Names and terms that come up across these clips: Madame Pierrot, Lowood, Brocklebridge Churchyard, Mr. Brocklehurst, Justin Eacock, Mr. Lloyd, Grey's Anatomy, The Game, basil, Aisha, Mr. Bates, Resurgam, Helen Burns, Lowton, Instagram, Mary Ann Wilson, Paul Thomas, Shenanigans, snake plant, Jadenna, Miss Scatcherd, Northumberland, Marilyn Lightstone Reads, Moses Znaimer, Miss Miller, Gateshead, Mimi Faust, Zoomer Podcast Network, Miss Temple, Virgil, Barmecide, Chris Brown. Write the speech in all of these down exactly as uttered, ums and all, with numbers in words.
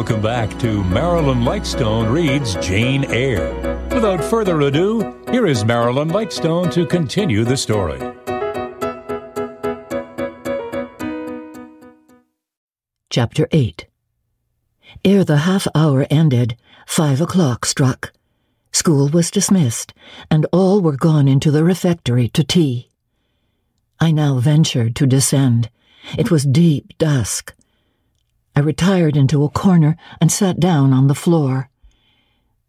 welcome back to Marilyn Lightstone Reads Jane Eyre. Without further ado, here is Marilyn Lightstone to continue the story. Chapter eight. Ere the half-hour ended, five o'clock struck. School was dismissed, and all were gone into the refectory to tea. I now ventured to descend. It was deep dusk. I retired into a corner and sat down on the floor.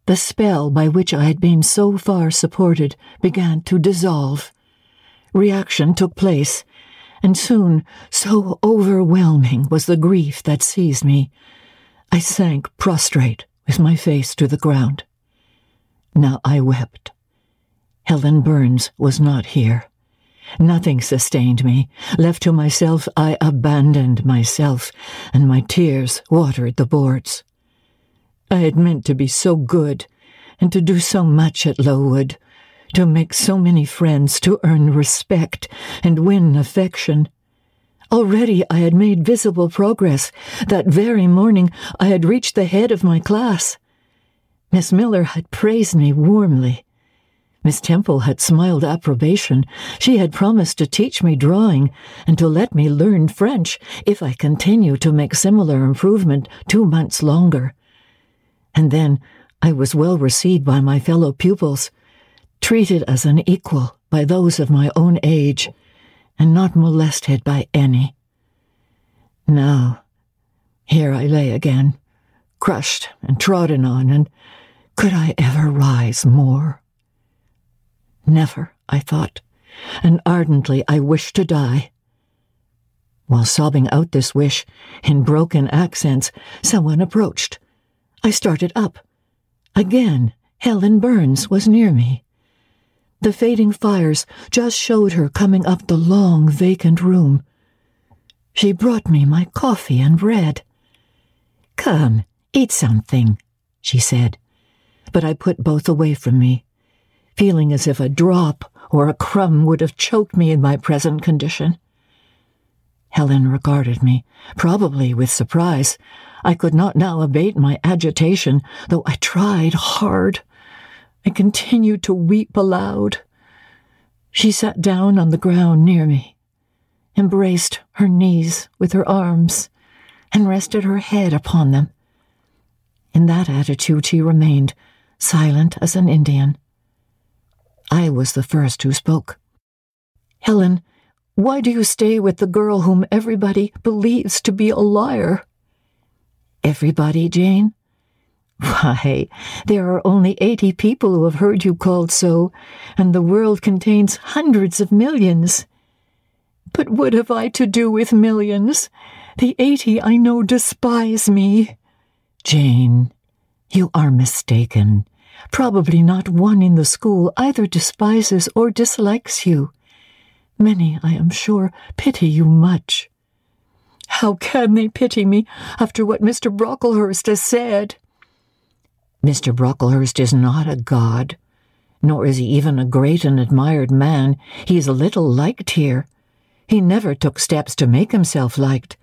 The spell by which I had been so far supported began to dissolve. Reaction took place, and soon so overwhelming was the grief that seized me, I sank prostrate with my face to the ground. Now I wept. Helen Burns was not here. Nothing sustained me. Left to myself, I abandoned myself, and my tears watered the boards. I had meant to be so good, and to do so much at Lowood, to make so many friends, to earn respect and win affection. Already I had made visible progress. That very morning I had reached the head of my class. Miss Miller had praised me warmly. Miss Temple had smiled approbation. She had promised to teach me drawing and to let me learn French if I continued to make similar improvement two months longer. And then I was well received by my fellow pupils, treated as an equal by those of my own age, and not molested by any. Now, here I lay again, crushed and trodden on, and could I ever rise more? Never, I thought, and ardently I wished to die. While sobbing out this wish, in broken accents, someone approached. I started up. Again, Helen Burns was near me. The fading fires just showed her coming up the long, vacant room. She brought me my coffee and bread. "Come, eat something," she said, but I put both away from me, feeling as if a drop or a crumb would have choked me in my present condition. Helen regarded me, probably with surprise. I could not now abate my agitation, though I tried hard. I continued to weep aloud. She sat down on the ground near me, embraced her knees with her arms, and rested her head upon them. In that attitude she remained, silent as an Indian. I was the first who spoke. "Helen, why do you stay with the girl whom everybody believes to be a liar?" "Everybody, Jane? Why, there are only eighty people who have heard you called so, and the world contains hundreds of millions." "But what have I to do with millions? The eighty I know despise me." "Jane, you are mistaken. Probably not one in the school either despises or dislikes you. Many, I am sure, pity you much." "How can they pity me after what Mister Brocklehurst has said?" "Mister Brocklehurst is not a god, nor is he even a great and admired man. He is little liked here. He never took steps to make himself liked.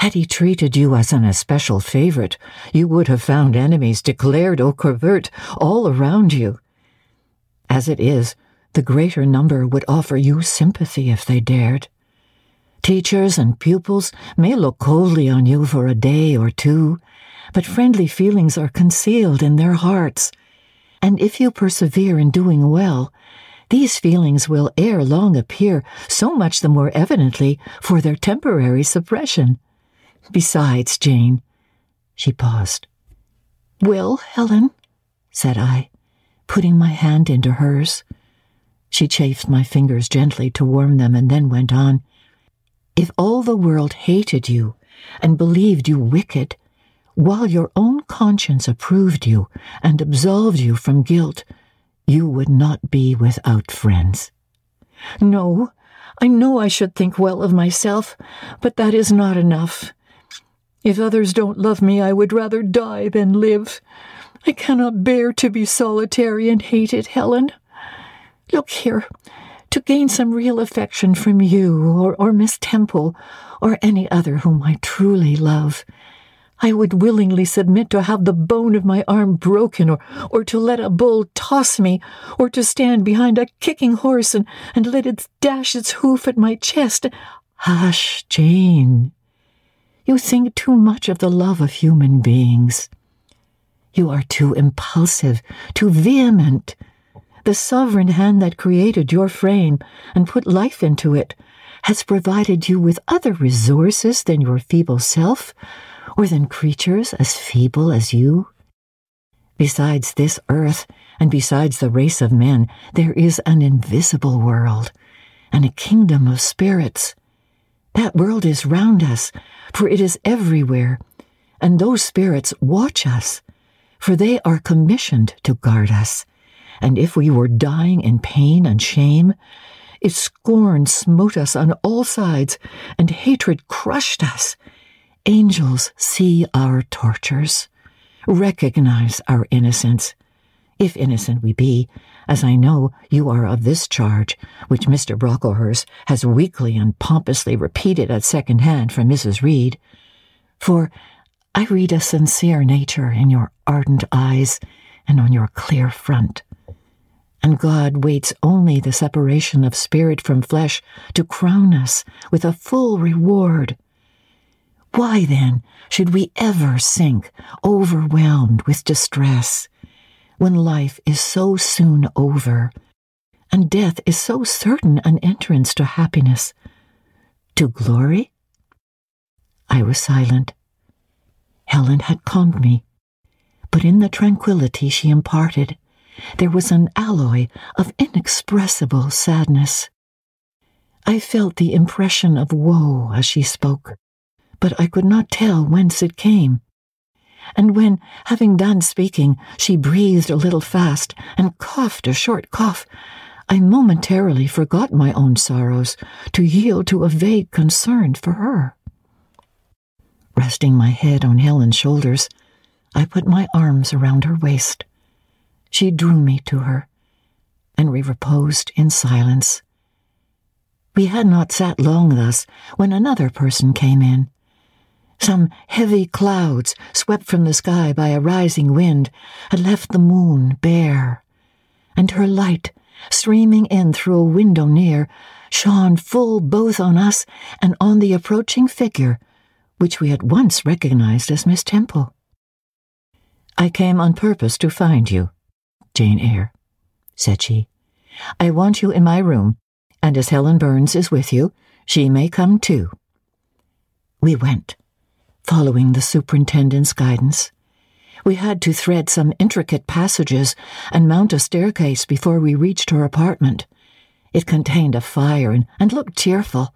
Had he treated you as an especial favorite, you would have found enemies declared or covert all around you. As it is, the greater number would offer you sympathy if they dared. Teachers and pupils may look coldly on you for a day or two, but friendly feelings are concealed in their hearts, and if you persevere in doing well, these feelings will ere long appear so much the more evidently for their temporary suppression. Besides, Jane—" She paused. "Well, Helen," said I, putting my hand into hers. She chafed my fingers gently to warm them and then went on, "If all the world hated you and believed you wicked, while your own conscience approved you and absolved you from guilt, you would not be without friends." "No, I know I should think well of myself, but that is not enough. If others don't love me, I would rather die than live. I cannot bear to be solitary and hated, Helen. Look here, to gain some real affection from you or, or Miss Temple or any other whom I truly love, I would willingly submit to have the bone of my arm broken, or, or to let a bull toss me, or to stand behind a kicking horse and, and let it dash its hoof at my chest. Hush, Jane. You think too much of the love of human beings. You are too impulsive, too vehement. The sovereign hand that created your frame and put life into it has provided you with other resources than your feeble self, or than creatures as feeble as you. Besides this earth, and besides the race of men, there is an invisible world, and a kingdom of spirits. That world is round us, for it is everywhere, and those spirits watch us, for they are commissioned to guard us. And if we were dying in pain and shame, its scorn smote us on all sides, and hatred crushed us. Angels see our tortures, recognize our innocence, if innocent we be, as I know you are of this charge, which Mister Brocklehurst has weakly and pompously repeated at second hand from Missus Reed. For I read a sincere nature in your ardent eyes and on your clear front. And God waits only the separation of spirit from flesh to crown us with a full reward. Why, then, should we ever sink overwhelmed with distress, when life is so soon over, and death is so certain an entrance to happiness, to glory? I was silent. Helen had calmed me, but in the tranquillity she imparted, there was an alloy of inexpressible sadness. I felt the impression of woe as she spoke, but I could not tell whence it came. And when, having done speaking, she breathed a little fast and coughed a short cough, I momentarily forgot my own sorrows to yield to a vague concern for her. Resting my head on Helen's shoulders, I put my arms around her waist. She drew me to her, and we reposed in silence. We had not sat long thus when another person came in. Some heavy clouds, swept from the sky by a rising wind, had left the moon bare, and her light, streaming in through a window near, shone full both on us and on the approaching figure, which we at once recognized as Miss Temple. "I came on purpose to find you, Jane Eyre," said she. "I want you in my room, and as Helen Burns is with you, she may come too." We went, following the superintendent's guidance. We had to thread some intricate passages and mount a staircase before we reached her apartment. It contained a fire and, and looked cheerful.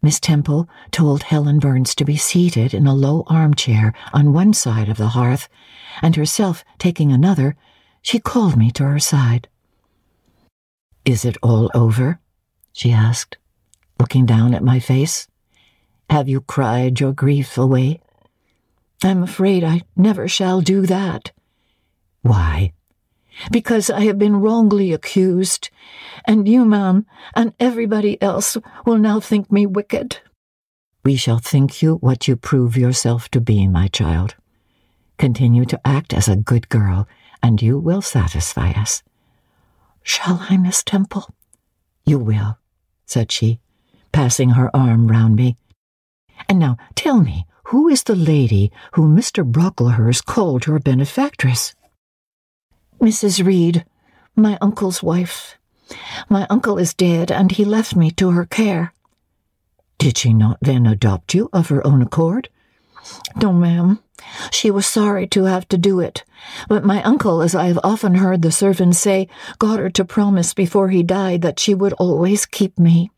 Miss Temple told Helen Burns to be seated in a low armchair on one side of the hearth, and herself taking another, she called me to her side. "Is it all over?" she asked, looking down at my face. "Have you cried your grief away?" "I'm afraid I never shall do that." "Why?" "Because I have been wrongly accused, and you, ma'am, and everybody else will now think me wicked." "We shall think you what you prove yourself to be, my child. Continue to act as a good girl, and you will satisfy us." "Shall I, Miss Temple?" "You will," said she, passing her arm round me. "And now tell me, who is the lady whom Mister Brocklehurst called your benefactress?" "Missus Reed, my uncle's wife. My uncle is dead, and he left me to her care." "Did she not then adopt you of her own accord?" "No, ma'am. She was sorry to have to do it, but my uncle, as I have often heard the servants say, got her to promise before he died that she would always keep me."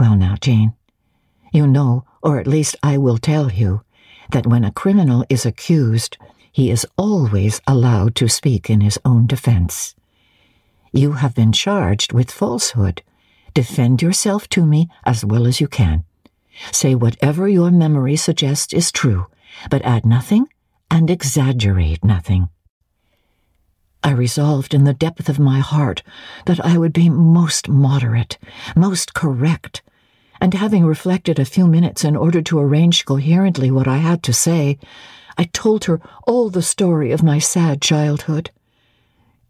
"Well now, Jane, you know, or at least I will tell you, that when a criminal is accused, he is always allowed to speak in his own defense. You have been charged with falsehood. Defend yourself to me as well as you can. Say whatever your memory suggests is true, but add nothing and exaggerate nothing." I resolved in the depth of my heart that I would be most moderate, most correct, and having reflected a few minutes in order to arrange coherently what I had to say, I told her all the story of my sad childhood.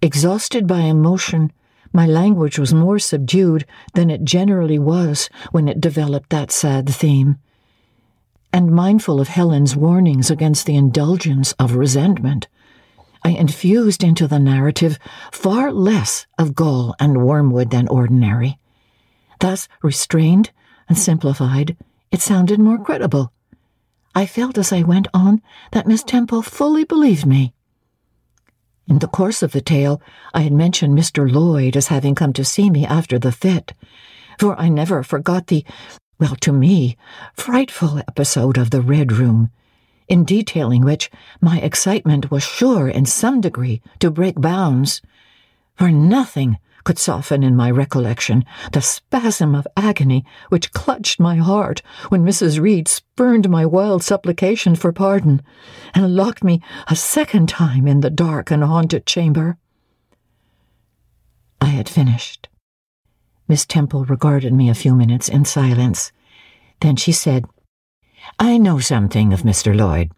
Exhausted by emotion, my language was more subdued than it generally was when it developed that sad theme. And mindful of Helen's warnings against the indulgence of resentment, I infused into the narrative far less of gall and wormwood than ordinary. Thus restrained and simplified, it sounded more credible. I felt as I went on that Miss Temple fully believed me. In the course of the tale, I had mentioned Mister Lloyd as having come to see me after the fit, for I never forgot the, well, to me, frightful episode of the Red Room, in detailing which my excitement was sure in some degree to break bounds, for nothing could soften in my recollection the spasm of agony which clutched my heart when Missus Reed spurned my wild supplication for pardon and locked me a second time in the dark and haunted chamber. I had finished. Miss Temple regarded me a few minutes in silence. Then she said, "I know something of Mister Lloyd.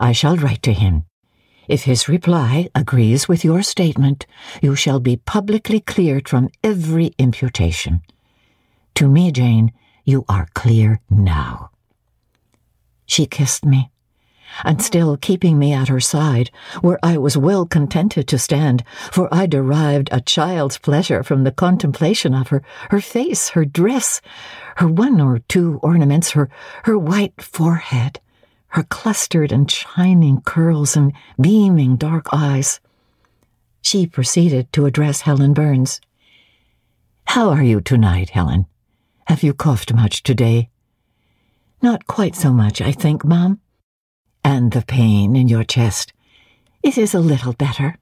I shall write to him. If his reply agrees with your statement, you shall be publicly cleared from every imputation. To me, Jane, you are clear now." She kissed me, and still keeping me at her side, where I was well contented to stand, for I derived a child's pleasure from the contemplation of her, her face, her dress, her one or two ornaments, her, her white forehead, her clustered and shining curls and beaming dark eyes. She proceeded to address Helen Burns. "How are you tonight, Helen? Have you coughed much today?" "Not quite so much, I think, Mom." "And the pain in your chest?" "It is a little better."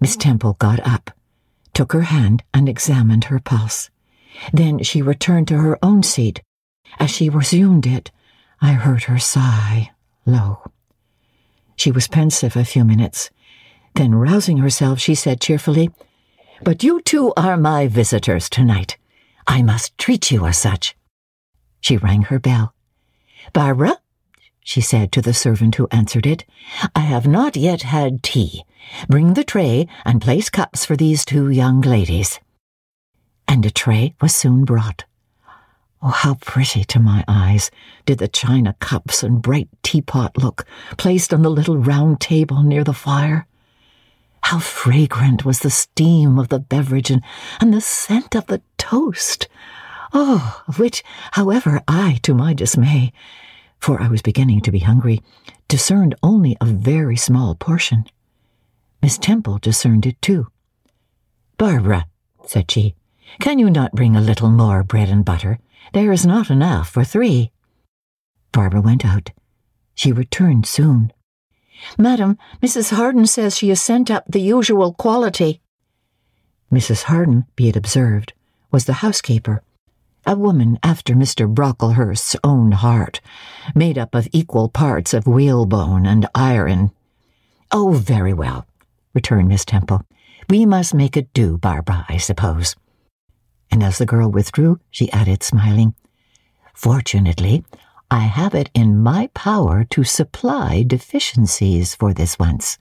Miss Temple got up, took her hand, and examined her pulse. Then she returned to her own seat. As she resumed it, I heard her sigh, low. She was pensive a few minutes. Then, rousing herself, she said cheerfully, "But you two are my visitors tonight. I must treat you as such." She rang her bell. "Barbara," she said to the servant who answered it, "I have not yet had tea. Bring the tray and place cups for these two young ladies." And a tray was soon brought. Oh, how pretty to my eyes did the china cups and bright teapot look, placed on the little round table near the fire. How fragrant was the steam of the beverage and, and the scent of the toast, oh, of which, however, I, to my dismay, for I was beginning to be hungry, discerned only a very small portion. Miss Temple discerned it too. "Barbara," said she, "can you not bring a little more bread and butter? There is not enough for three." Barbara went out. She returned soon. "Madam, Missus Harden says she has sent up the usual quality." Missus Harden, be it observed, was the housekeeper, a woman after Mister Brocklehurst's own heart, made up of equal parts of whalebone and iron. "Oh, very well," returned Miss Temple. "We must make it do, Barbara, I suppose." And as the girl withdrew, she added, smiling, "Fortunately, I have it in my power to supply deficiencies for this once."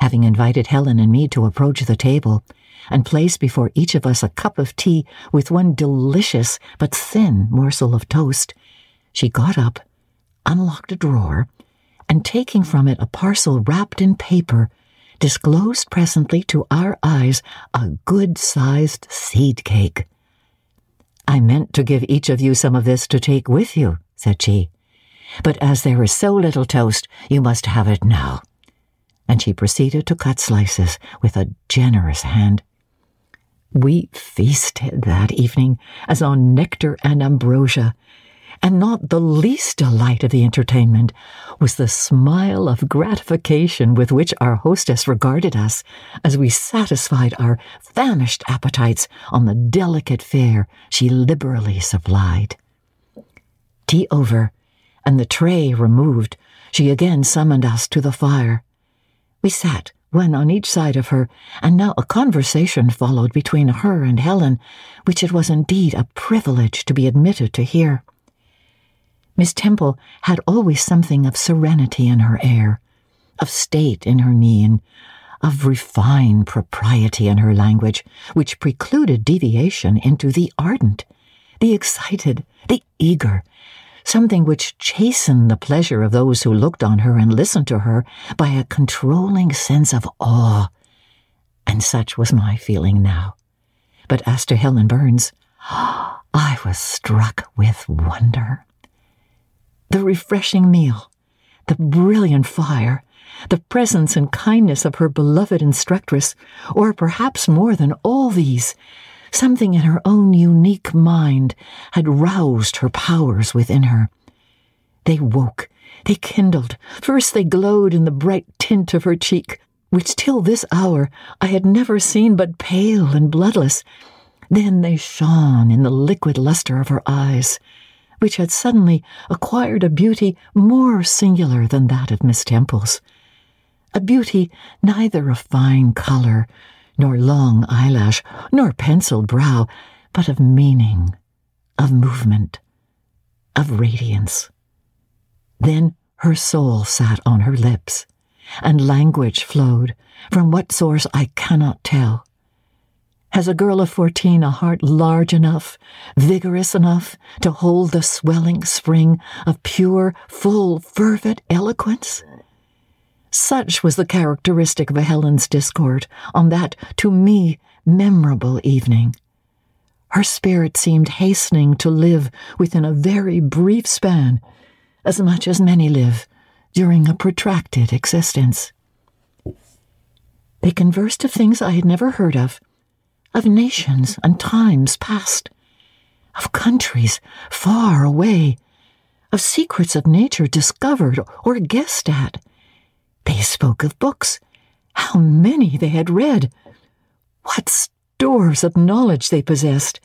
Having invited Helen and me to approach the table and place before each of us a cup of tea with one delicious but thin morsel of toast, she got up, unlocked a drawer, and taking from it a parcel wrapped in paper, disclosed presently to our eyes a good-sized seed cake. "I meant to give each of you some of this to take with you," said she, "but as there is so little toast, you must have it now." And she proceeded to cut slices with a generous hand. We feasted that evening as on nectar and ambrosia, and not the least delight of the entertainment was the smile of gratification with which our hostess regarded us as we satisfied our famished appetites on the delicate fare she liberally supplied. Tea over, and the tray removed, she again summoned us to the fire. We sat one on each side of her, and now a conversation followed between her and Helen, which it was indeed a privilege to be admitted to hear. Miss Temple had always something of serenity in her air, of state in her mien, of refined propriety in her language, which precluded deviation into the ardent, the excited, the eager, something which chastened the pleasure of those who looked on her and listened to her by a controlling sense of awe. And such was my feeling now. But as to Helen Burns, I was struck with wonder. The refreshing meal, the brilliant fire, the presence and kindness of her beloved instructress, or perhaps more than all these, something in her own unique mind had roused her powers within her. They woke, they kindled, first they glowed in the bright tint of her cheek, which till this hour I had never seen but pale and bloodless. Then they shone in the liquid luster of her eyes, which had suddenly acquired a beauty more singular than that of Miss Temple's, a beauty neither of fine color, nor long eyelash, nor penciled brow, but of meaning, of movement, of radiance. Then her soul sat on her lips, and language flowed, from what source I cannot tell. Has a girl of fourteen a heart large enough, vigorous enough, to hold the swelling spring of pure, full, fervid eloquence? Such was the characteristic of Helen's discord on that, to me, memorable evening. Her spirit seemed hastening to live within a very brief span, as much as many live during a protracted existence. They conversed of things I had never heard of, of nations and times past, of countries far away, of secrets of nature discovered or guessed at. They spoke of books, how many they had read, what stores of knowledge they possessed.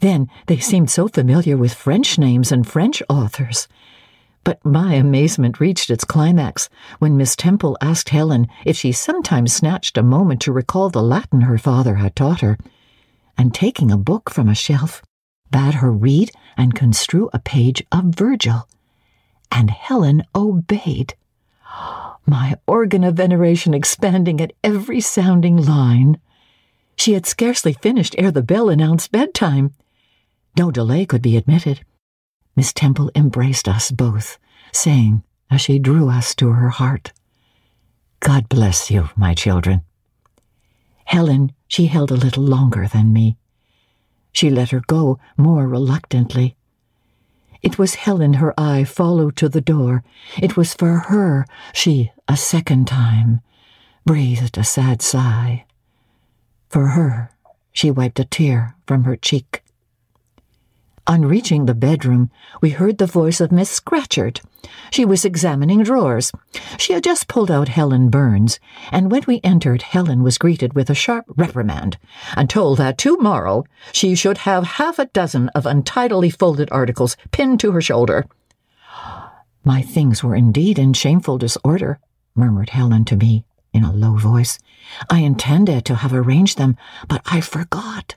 Then they seemed so familiar with French names and French authors. But my amazement reached its climax when Miss Temple asked Helen if she sometimes snatched a moment to recall the Latin her father had taught her, and taking a book from a shelf, bade her read and construe a page of Virgil. And Helen obeyed. My organ of veneration expanding at every sounding line. She had scarcely finished ere the bell announced bedtime. No delay could be admitted. Miss Temple embraced us both, saying, as she drew us to her heart, "God bless you, my children." Helen she held a little longer than me. She let her go more reluctantly. It was Helen her eye followed to the door. It was for her she, a second time, breathed a sad sigh. For her she wiped a tear from her cheek. On reaching the bedroom, we heard the voice of Miss Scatcherd. She was examining drawers. She had just pulled out Helen Burns, and when we entered, Helen was greeted with a sharp reprimand, and told that tomorrow she should have half a dozen of untidily folded articles pinned to her shoulder. "My things were indeed in shameful disorder," murmured Helen to me in a low voice. "I intended to have arranged them, but I forgot."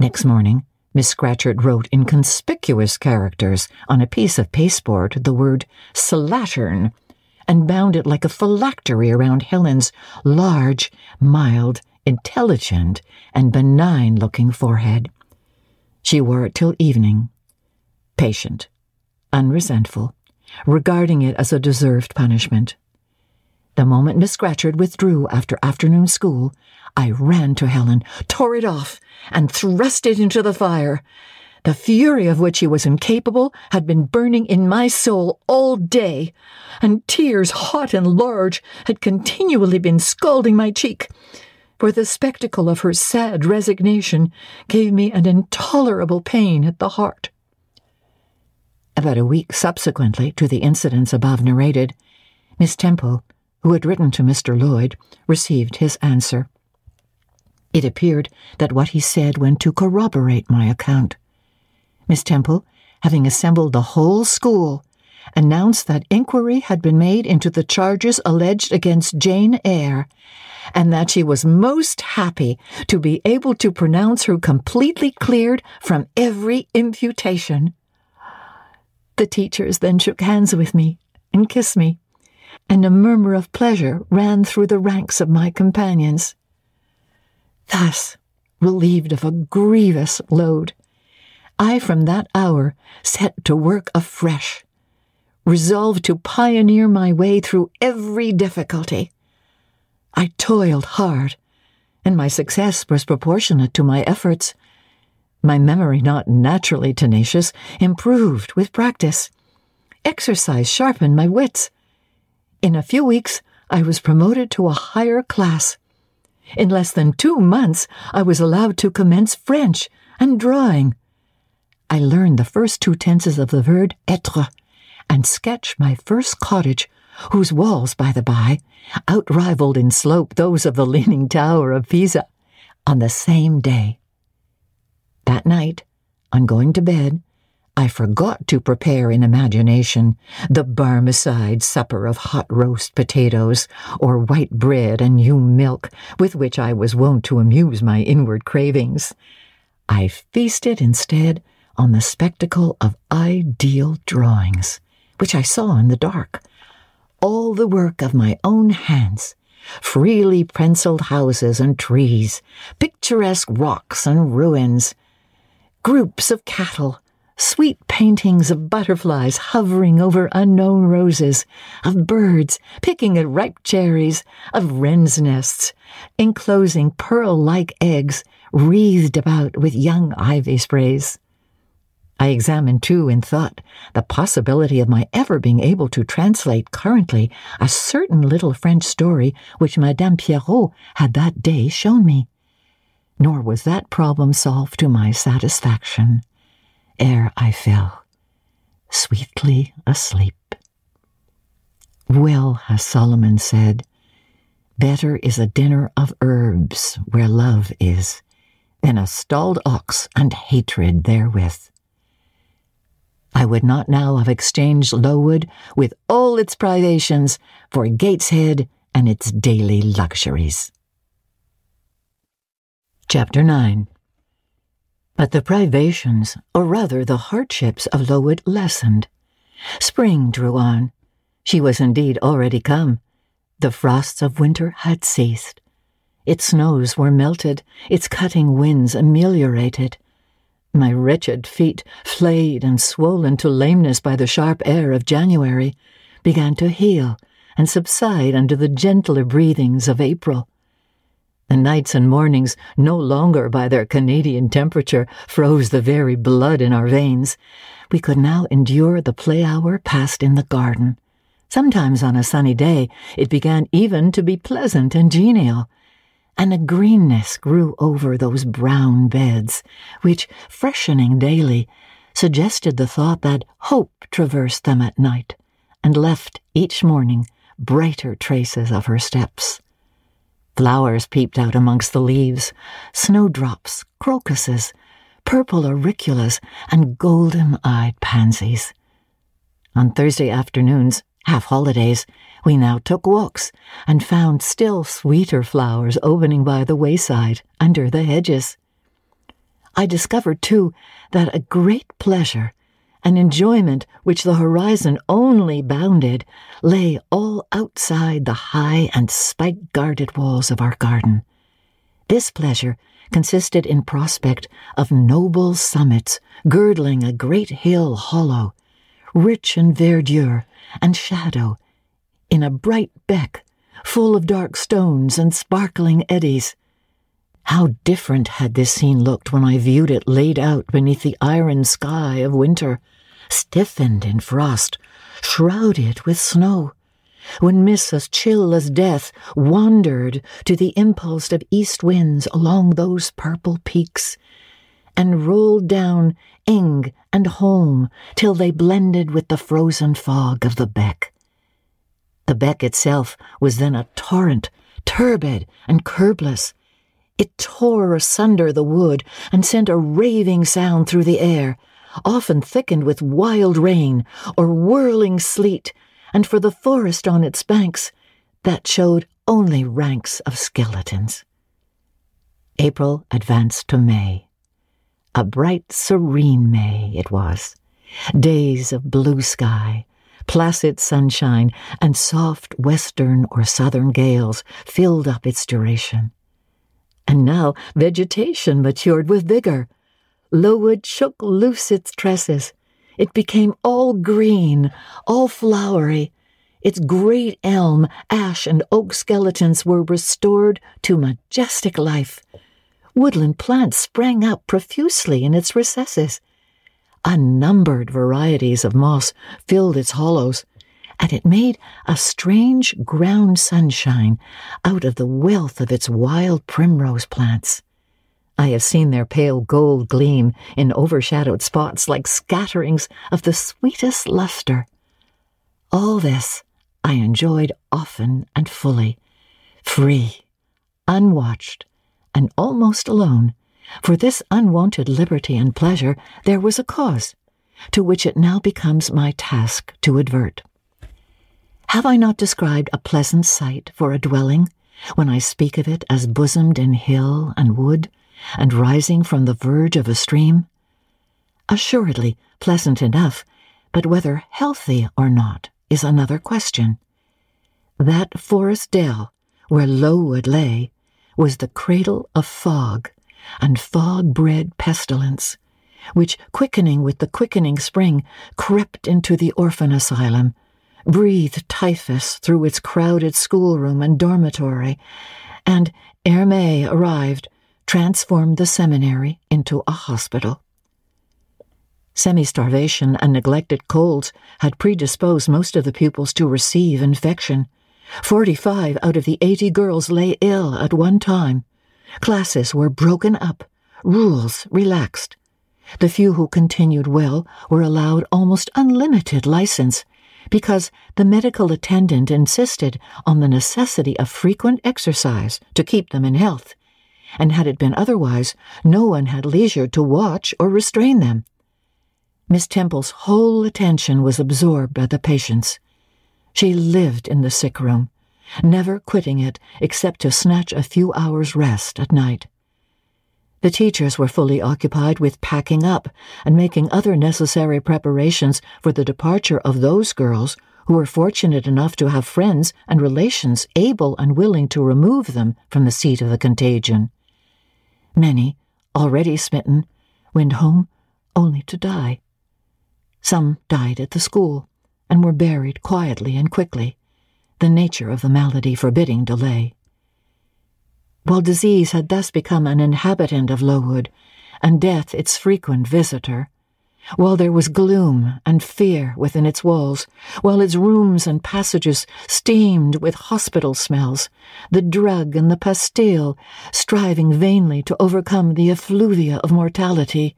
Next morning, Miss Scatcherd wrote in conspicuous characters on a piece of pasteboard the word "slattern," and bound it like a phylactery around Helen's large, mild, intelligent, and benign-looking forehead. She wore it till evening, patient, unresentful, regarding it as a deserved punishment. The moment Miss Scatcherd withdrew after afternoon school, I ran to Helen, tore it off, and thrust it into the fire. The fury of which she was incapable had been burning in my soul all day, and tears hot and large had continually been scalding my cheek, for the spectacle of her sad resignation gave me an intolerable pain at the heart. About a week subsequently to the incidents above narrated, Miss Temple, who had written to Mister Lloyd, received his answer. It appeared that what he said went to corroborate my account. Miss Temple, having assembled the whole school, announced that inquiry had been made into the charges alleged against Jane Eyre, and that she was most happy to be able to pronounce her completely cleared from every imputation. The teachers then shook hands with me and kissed me, and a murmur of pleasure ran through the ranks of my companions. Thus, relieved of a grievous load, I from that hour set to work afresh, resolved to pioneer my way through every difficulty. I toiled hard, and my success was proportionate to my efforts. My memory, not naturally tenacious, improved with practice. Exercise sharpened my wits. In a few weeks, I was promoted to a higher class. In less than two months, I was allowed to commence French and drawing. I learned the first two tenses of the verb être, and sketched my first cottage, whose walls, by the by, outrivaled in slope those of the Leaning Tower of Pisa, on the same day. That night, on going to bed, I forgot to prepare in imagination the Barmecide supper of hot roast potatoes or white bread and ewe milk with which I was wont to amuse my inward cravings. I feasted instead on the spectacle of ideal drawings, which I saw in the dark, all the work of my own hands, freely penciled houses and trees, picturesque rocks and ruins, groups of cattle, sweet paintings of butterflies hovering over unknown roses, of birds picking at ripe cherries, of wren's nests, enclosing pearl-like eggs wreathed about with young ivy sprays. I examined, too, in thought, the possibility of my ever being able to translate currently a certain little French story which Madame Pierrot had that day shown me. Nor was that problem solved to my satisfaction, ere I fell sweetly asleep. Well, as Solomon said, better is a dinner of herbs where love is, than a stalled ox and hatred therewith. I would not now have exchanged Lowood with all its privations for Gateshead and its daily luxuries. Chapter nine. But the privations, or rather the hardships of Lowood, lessened. Spring drew on. She was indeed already come. The frosts of winter had ceased. Its snows were melted, its cutting winds ameliorated. My wretched feet, flayed and swollen to lameness by the sharp air of January, began to heal and subside under the gentler breathings of April. The nights and mornings, no longer by their Canadian temperature, froze the very blood in our veins. We could now endure the play hour passed in the garden. Sometimes on a sunny day, it began even to be pleasant and genial, and a greenness grew over those brown beds, which, freshening daily, suggested the thought that hope traversed them at night, and left each morning brighter traces of her steps. Flowers peeped out amongst the leaves, snowdrops, crocuses, purple auriculas, and golden-eyed pansies. On Thursday afternoons, half-holidays, we now took walks and found still sweeter flowers opening by the wayside under the hedges. I discovered, too, that a great pleasure, an enjoyment which the horizon only bounded, lay all outside the high and spike-guarded walls of our garden. This pleasure consisted in prospect of noble summits girdling a great hill hollow, rich in verdure and shadow, in a bright beck full of dark stones and sparkling eddies. How different had this scene looked when I viewed it laid out beneath the iron sky of winter, stiffened in frost, shrouded with snow, when mists as chill as death wandered to the impulse of east winds along those purple peaks, and rolled down Ing and Holm till they blended with the frozen fog of the beck. The beck itself was then a torrent, turbid and curbless. It tore asunder the wood and sent a raving sound through the air, often thickened with wild rain or whirling sleet, and for the forest on its banks that showed only ranks of skeletons. April advanced to May. A bright, serene May it was. Days of blue sky, placid sunshine, and soft western or southern gales filled up its duration. And now vegetation matured with vigor. Lowood shook loose its tresses. It became all green, all flowery. Its great elm, ash, and oak skeletons were restored to majestic life. Woodland plants sprang up profusely in its recesses. Unnumbered varieties of moss filled its hollows, and it made a strange ground sunshine out of the wealth of its wild primrose plants. I have seen their pale gold gleam in overshadowed spots like scatterings of the sweetest luster. All this I enjoyed often and fully, free, unwatched, and almost alone. For this unwonted liberty and pleasure there was a cause, to which it now becomes my task to advert. Have I not described a pleasant site for a dwelling, when I speak of it as bosomed in hill and wood, and rising from the verge of a stream? Assuredly pleasant enough, but whether healthy or not is another question. That forest dell, where Lowood lay, was the cradle of fog, and fog-bred pestilence, which, quickening with the quickening spring, crept into the orphan asylum, breathed typhus through its crowded schoolroom and dormitory, and, ere May arrived, transformed the seminary into a hospital. Semi-starvation and neglected colds had predisposed most of the pupils to receive infection. Forty-five out of the eighty girls lay ill at one time. Classes were broken up, rules relaxed. The few who continued well were allowed almost unlimited license, because the medical attendant insisted on the necessity of frequent exercise to keep them in health, and had it been otherwise, no one had leisure to watch or restrain them. Miss Temple's whole attention was absorbed by the patients. She lived in the sick room, never quitting it except to snatch a few hours' rest at night. The teachers were fully occupied with packing up and making other necessary preparations for the departure of those girls who were fortunate enough to have friends and relations able and willing to remove them from the seat of the contagion. Many, already smitten, went home only to die. Some died at the school and were buried quietly and quickly, the nature of the malady forbidding delay. While disease had thus become an inhabitant of Lowood, and death its frequent visitor, while there was gloom and fear within its walls, while its rooms and passages steamed with hospital smells, the drug and the pastille striving vainly to overcome the effluvia of mortality,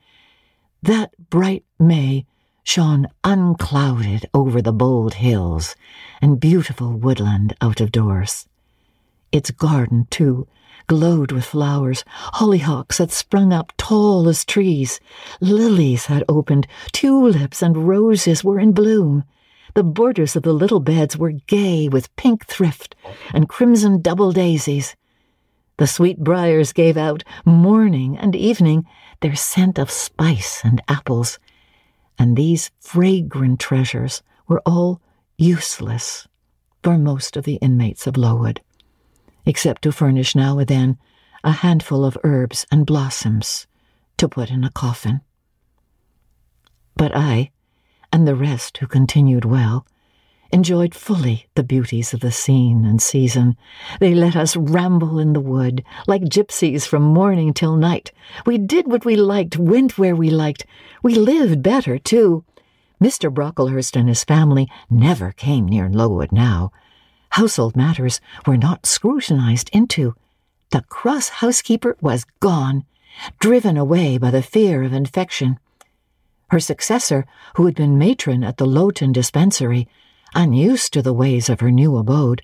that bright May shone unclouded over the bold hills and beautiful woodland out of doors. Its garden, too, glowed with flowers. Hollyhocks had sprung up tall as trees. Lilies had opened. Tulips and roses were in bloom. The borders of the little beds were gay with pink thrift and crimson double daisies. The sweet briars gave out, morning and evening, their scent of spice and apples, and these fragrant treasures were all useless for most of the inmates of Lowood, except to furnish now and then a handful of herbs and blossoms to put in a coffin. But I, and the rest who continued well, enjoyed fully the beauties of the scene and season. They let us ramble in the wood, like gypsies from morning till night. We did what we liked, went where we liked. We lived better, too. Mister Brocklehurst and his family never came near Lowood now. Household matters were not scrutinized into. The cross housekeeper was gone, driven away by the fear of infection. Her successor, who had been matron at the Lowton dispensary, unused to the ways of her new abode,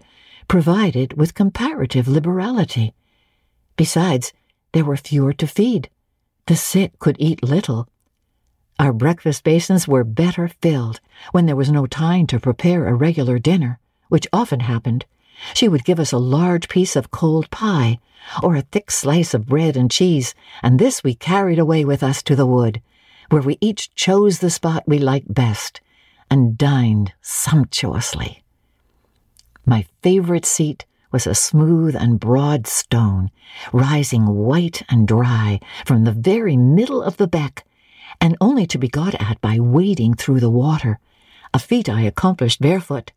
provided with comparative liberality. Besides, there were fewer to feed. The sick could eat little. Our breakfast basins were better filled when there was no time to prepare a regular dinner, which often happened. She would give us a large piece of cold pie or a thick slice of bread and cheese, and this we carried away with us to the wood, where we each chose the spot we liked best and dined sumptuously. My favorite seat was a smooth and broad stone, rising white and dry from the very middle of the beck, and only to be got at by wading through the water, a feat I accomplished barefoot.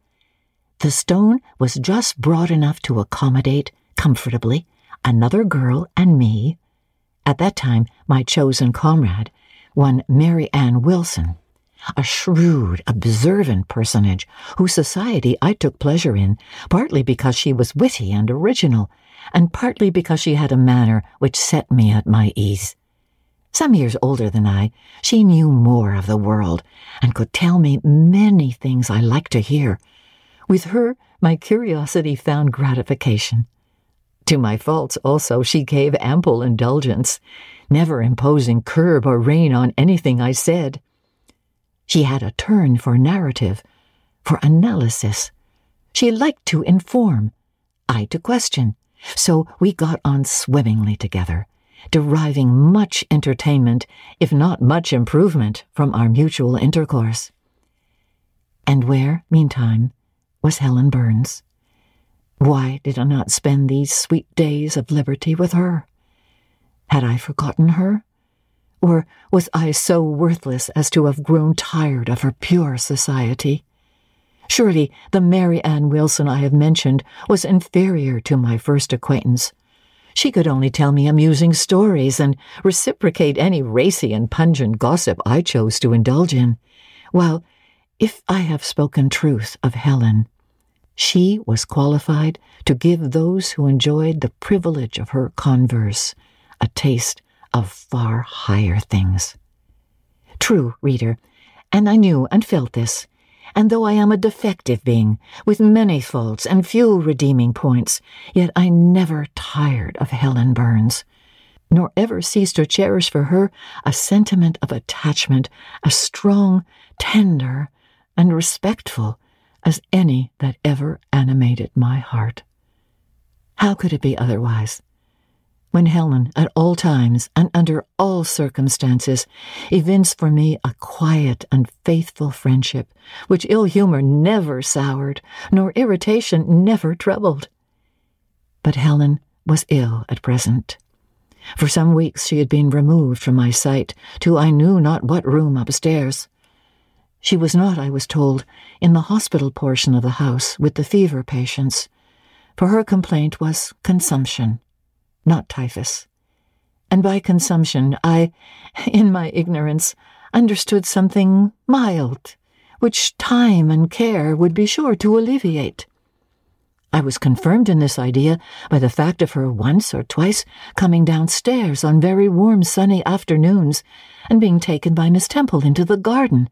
The stone was just broad enough to accommodate, comfortably, another girl and me, at that time my chosen comrade, one Mary Ann Wilson, a shrewd, observant personage whose society I took pleasure in, partly because she was witty and original, and partly because she had a manner which set me at my ease. Some years older than I, she knew more of the world, and could tell me many things I liked to hear. With her, my curiosity found gratification. To my faults also she gave ample indulgence, never imposing curb or rein on anything I said. She had a turn for narrative, for analysis. She liked to inform, I to question, so we got on swimmingly together, deriving much entertainment, if not much improvement, from our mutual intercourse. And where, meantime, was Helen Burns? Why did I not spend these sweet days of liberty with her? Had I forgotten her? Or was I so worthless as to have grown tired of her pure society? Surely the Mary Ann Wilson I have mentioned was inferior to my first acquaintance. She could only tell me amusing stories and reciprocate any racy and pungent gossip I chose to indulge in, while, if I have spoken truth of Helen, she was qualified to give those who enjoyed the privilege of her converse a taste of far higher things. True, reader, and I knew and felt this, and though I am a defective being, with many faults and few redeeming points, yet I never tired of Helen Burns, nor ever ceased to cherish for her a sentiment of attachment as strong, tender, and respectful as any that ever animated my heart. How could it be otherwise, when Helen, at all times and under all circumstances, evinced for me a quiet and faithful friendship, which ill-humor never soured, nor irritation never troubled? But Helen was ill at present. For some weeks she had been removed from my sight to I knew not what room upstairs. She was not, I was told, in the hospital portion of the house with the fever patients, for her complaint was consumption, not typhus. And by consumption I, in my ignorance, understood something mild, which time and care would be sure to alleviate. I was confirmed in this idea by the fact of her once or twice coming downstairs on very warm sunny afternoons and being taken by Miss Temple into the garden.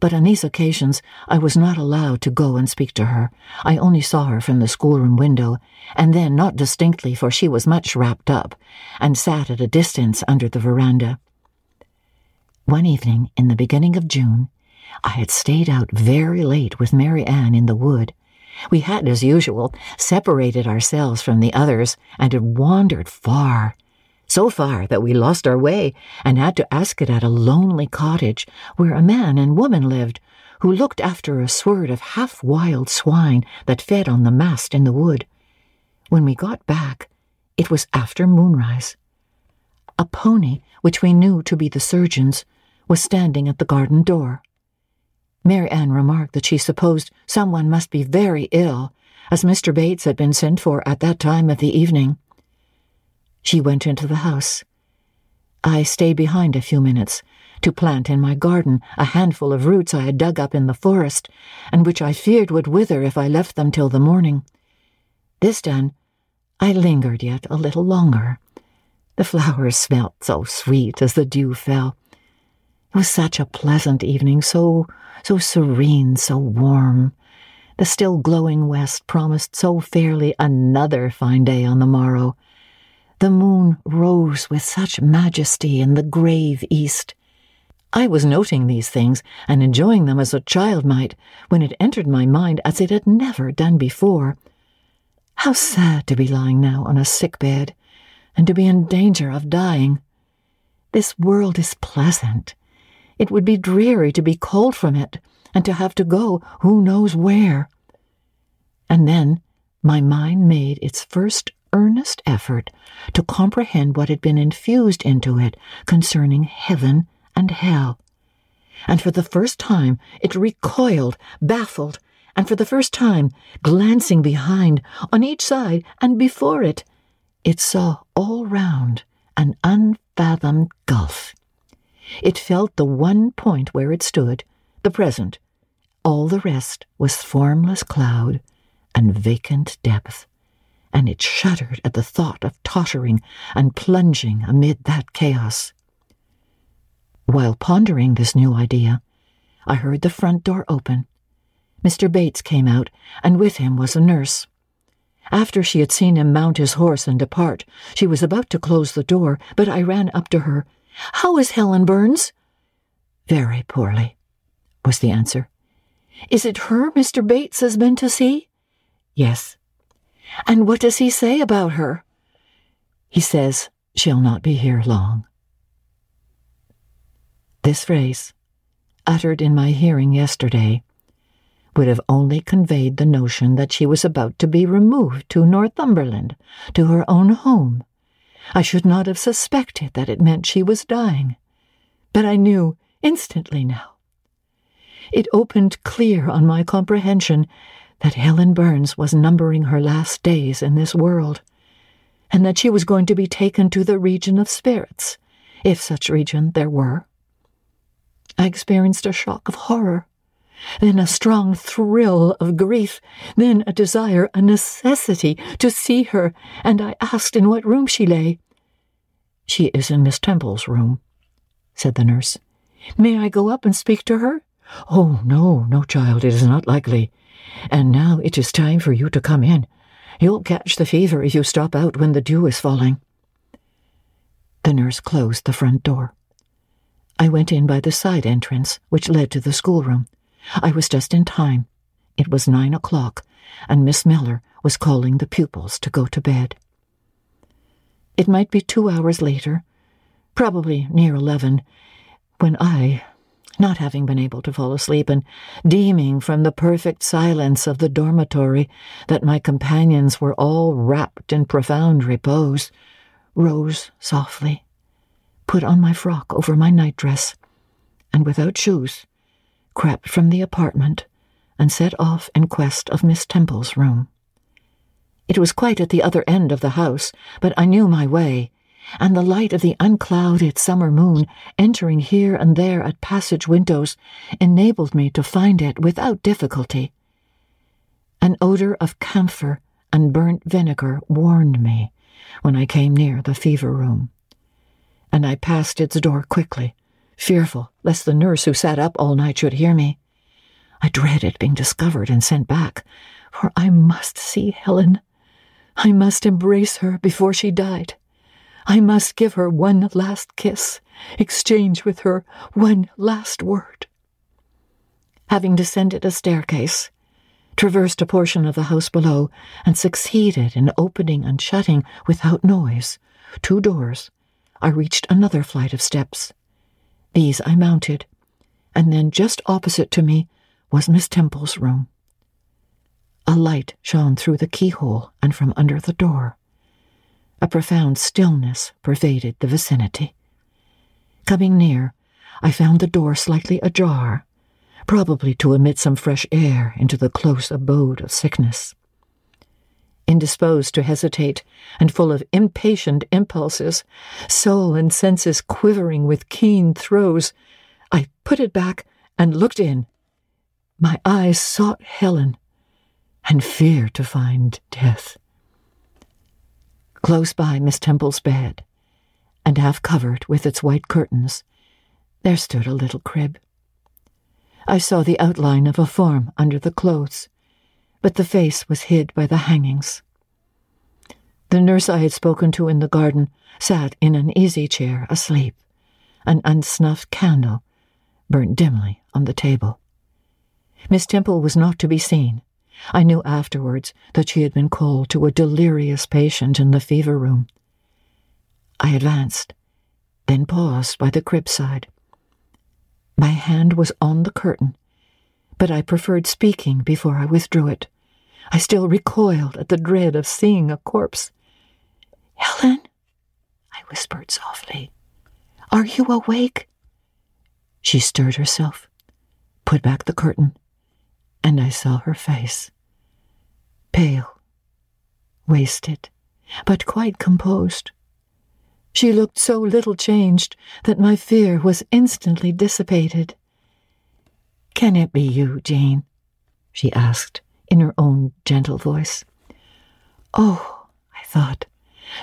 But on these occasions I was not allowed to go and speak to her. I only saw her from the schoolroom window, and then not distinctly, for she was much wrapped up, and sat at a distance under the veranda. One evening, in the beginning of June, I had stayed out very late with Mary Ann in the wood. We had, as usual, separated ourselves from the others, and had wandered far. So far that we lost our way and had to ask it at a lonely cottage where a man and woman lived who looked after a swerd of half-wild swine that fed on the mast in the wood. When we got back, it was after moonrise. A pony, which we knew to be the surgeon's, was standing at the garden door. Mary Ann remarked that she supposed someone must be very ill, as Mister Bates had been sent for at that time of the evening. She went into the house. I stayed behind a few minutes to plant in my garden a handful of roots I had dug up in the forest, and which I feared would wither if I left them till the morning. This done, I lingered yet a little longer. The flowers smelt so sweet as the dew fell. It was such a pleasant evening, so so serene, so warm. The still glowing west promised so fairly another fine day on the morrow. The moon rose with such majesty in the grave east. I was noting these things and enjoying them as a child might, when it entered my mind as it had never done before. How sad to be lying now on a sick bed, and to be in danger of dying. This world is pleasant. It would be dreary to be called from it, and to have to go who knows where. And then my mind made its first earnest effort to comprehend what had been infused into it concerning heaven and hell. And for the first time it recoiled, baffled, and for the first time, glancing behind, on each side, and before it, it saw all round an unfathomed gulf. It felt the one point where it stood, the present. All the rest was formless cloud and vacant depth, and it shuddered at the thought of tottering and plunging amid that chaos. While pondering this new idea, I heard the front door open. Mister Bates came out, and with him was a nurse. After she had seen him mount his horse and depart, she was about to close the door, but I ran up to her. "How is Helen Burns?" "Very poorly," was the answer. "Is it her Mister Bates has been to see?" "Yes." "And what does he say about her?" "He says she'll not be here long." This phrase, uttered in my hearing yesterday, would have only conveyed the notion that she was about to be removed to Northumberland, to her own home. I should not have suspected that it meant she was dying, but I knew instantly now. It opened clear on my comprehension that Helen Burns was numbering her last days in this world, and that she was going to be taken to the region of spirits, if such region there were. I experienced a shock of horror, then a strong thrill of grief, then a desire, a necessity to see her, and I asked in what room she lay. "She is in Miss Temple's room," said the nurse. "May I go up and speak to her?" "Oh, no, no, child, it is not likely. And now it is time for you to come in. You'll catch the fever if you stop out when the dew is falling." The nurse closed the front door. I went in by the side entrance, which led to the schoolroom. I was just in time. It was nine o'clock, and Miss Miller was calling the pupils to go to bed. It might be two hours later, probably near eleven, when I, not having been able to fall asleep and deeming from the perfect silence of the dormitory that my companions were all wrapped in profound repose, rose softly, put on my frock over my nightdress, and without shoes, crept from the apartment and set off in quest of Miss Temple's room. It was quite at the other end of the house, but I knew my way, and the light of the unclouded summer moon entering here and there at passage windows enabled me to find it without difficulty. An odor of camphor and burnt vinegar warned me when I came near the fever room, and I passed its door quickly, fearful lest the nurse who sat up all night should hear me. I dreaded being discovered and sent back, for I must see Helen. I must embrace her before she died. I must give her one last kiss, exchange with her one last word. Having descended a staircase, traversed a portion of the house below, and succeeded in opening and shutting without noise two doors, I reached another flight of steps. These I mounted, and then just opposite to me was Miss Temple's room. A light shone through the keyhole and from under the door. A profound stillness pervaded the vicinity. Coming near, I found the door slightly ajar, probably to admit some fresh air into the close abode of sickness. Indisposed to hesitate, and full of impatient impulses, soul and senses quivering with keen throes, I put it back and looked in. My eyes sought Helen, and feared to find death. Close by Miss Temple's bed, and half covered with its white curtains, there stood a little crib. I saw the outline of a form under the clothes, but the face was hid by the hangings. The nurse I had spoken to in the garden sat in an easy chair asleep, an unsnuffed candle burned dimly on the table. Miss Temple was not to be seen. I knew afterwards that she had been called to a delirious patient in the fever room. I advanced, then paused by the cribside. My hand was on the curtain, but I preferred speaking before I withdrew it. I still recoiled at the dread of seeing a corpse. "Helen," I whispered softly, "are you awake?" She stirred herself, put back the curtain, and I saw her face. Pale, wasted, but quite composed. She looked so little changed that my fear was instantly dissipated. "Can it be you, Jane?" she asked, in her own gentle voice. "Oh," I thought,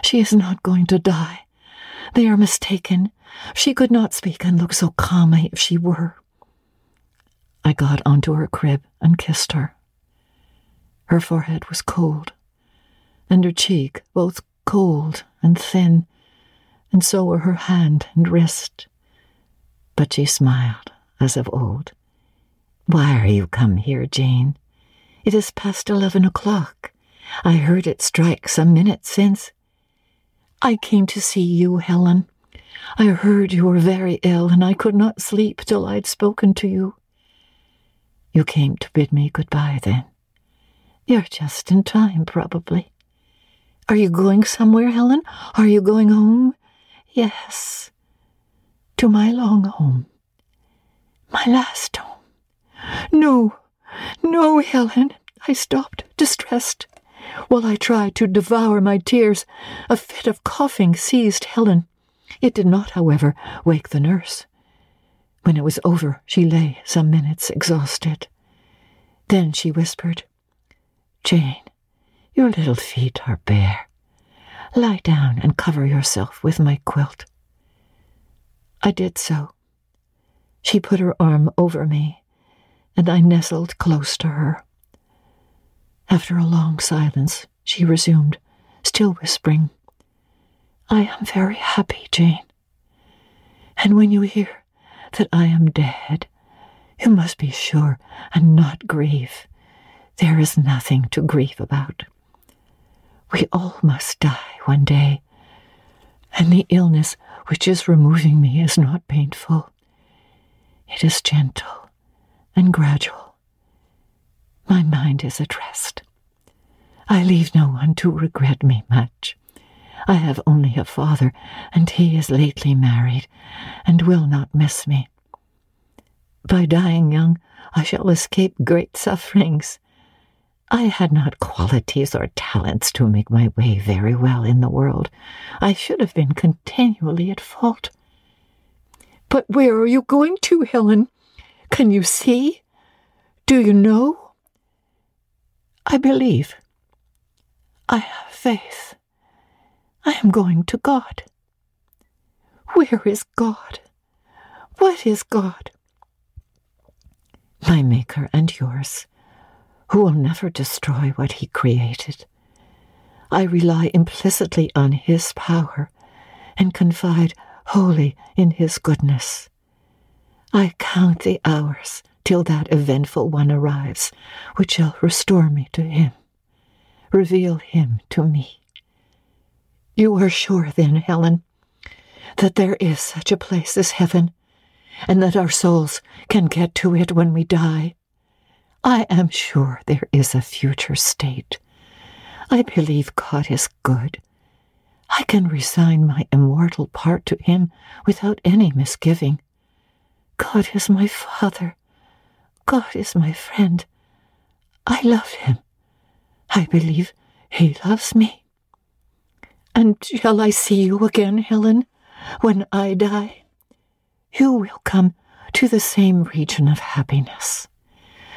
"she is not going to die. They are mistaken. She could not speak and look so calmly if she were." I got onto her crib and kissed her. Her forehead was cold, and her cheek both cold and thin, and so were her hand and wrist. But she smiled, as of old. "Why are you come here, Jane? It is past eleven o'clock. I heard it strike some minutes since." "I came to see you, Helen. I heard you were very ill, and I could not sleep till I'd spoken to you." "You came to bid me goodbye, then? You're just in time, probably. Are you going somewhere, Helen? Are you going home?" "Yes, to my long home, my last home." "No, no, Helen," I stopped, distressed. While I tried to devour my tears, a fit of coughing seized Helen. It did not, however, wake the nurse. When it was over, she lay some minutes exhausted. Then she whispered, "Jane, your little feet are bare. Lie down and cover yourself with my quilt." I did so. She put her arm over me, and I nestled close to her. After a long silence, she resumed, still whispering, "I am very happy, Jane. And when you hear that I am dead, you must be sure and not grieve. There is nothing to grieve about. We all must die one day, and the illness which is removing me is not painful. It is gentle and gradual. My mind is at rest. I leave no one to regret me much. I have only a father, and he is lately married, and will not miss me. By dying young, I shall escape great sufferings. I had not qualities or talents to make my way very well in the world. I should have been continually at fault." "But where are you going to, Helen? Can you see? Do you know?" "I believe. I have faith. I am going to God." "Where is God? What is God?" "My Maker and yours, who will never destroy what he created. I rely implicitly on his power and confide wholly in his goodness. I count the hours till that eventful one arrives, which shall restore me to him, reveal him to me. You are sure then, Helen, that there is such a place as heaven, and that our souls can get to it when we die? I am sure there is a future state. I believe God is good. I can resign my immortal part to him without any misgiving. God is my father. God is my friend. I love him. I believe he loves me. And shall I see you again, Helen, when I die? You will come to the same region of happiness,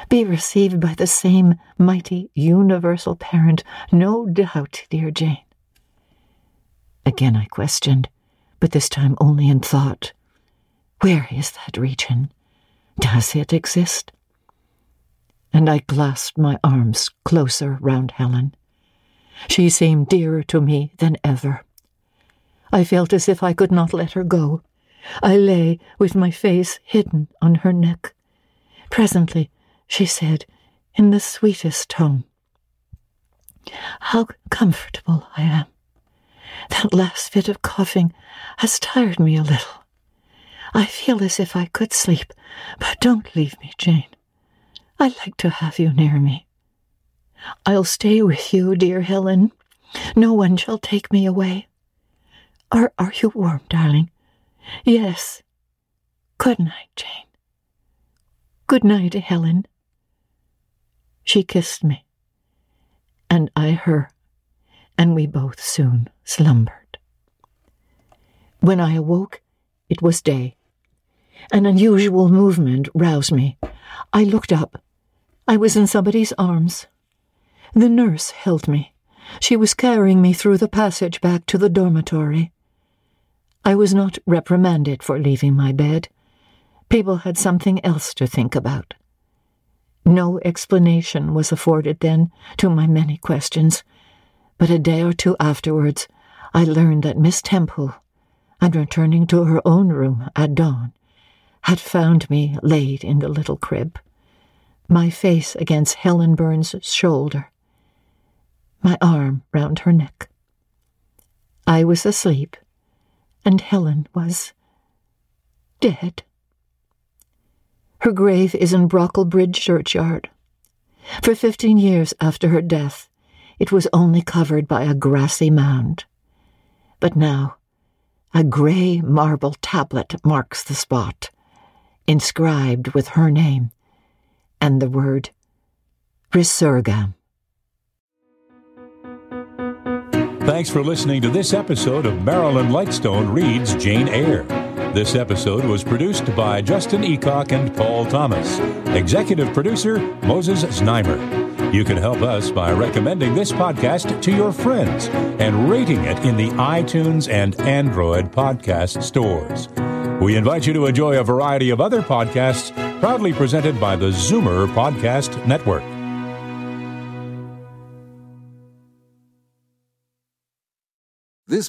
be received by the same mighty universal parent, no doubt, dear Jane." Again I questioned, but this time only in thought. Where is that region? Does it exist? And I clasped my arms closer round Helen. She seemed dearer to me than ever. I felt as if I could not let her go, I lay with my face hidden on her neck. Presently, she said, in the sweetest tone, "How comfortable I am. That last fit of coughing has tired me a little. I feel as if I could sleep, but don't leave me, Jane. I like to have you near me. I'll stay with you, dear Helen. No one shall take me away. Are, are you warm, darling? Yes. Good night, Jane. Good night, Helen." She kissed me, and I her, and we both soon slumbered. When I awoke, it was day. An unusual movement roused me. I looked up. I was in somebody's arms. The nurse held me. She was carrying me through the passage back to the dormitory. I was not reprimanded for leaving my bed. People had something else to think about. No explanation was afforded then to my many questions, but a day or two afterwards I learned that Miss Temple, on returning to her own room at dawn, had found me laid in the little crib, my face against Helen Burns' shoulder, my arm round her neck. I was asleep, and Helen was dead. Her grave is in Brocklebridge Churchyard. For fifteen years after her death, it was only covered by a grassy mound. But now, a grey marble tablet marks the spot, inscribed with her name and the word Resurgam. Thanks for listening to this episode of Marilyn Lightstone Reads Jane Eyre. This episode was produced by Justin Eacock and Paul Thomas. Executive producer, Moses Znaimer. You can help us by recommending this podcast to your friends and rating it in the iTunes and Android podcast stores. We invite you to enjoy a variety of other podcasts proudly presented by the Zoomer Podcast Network. This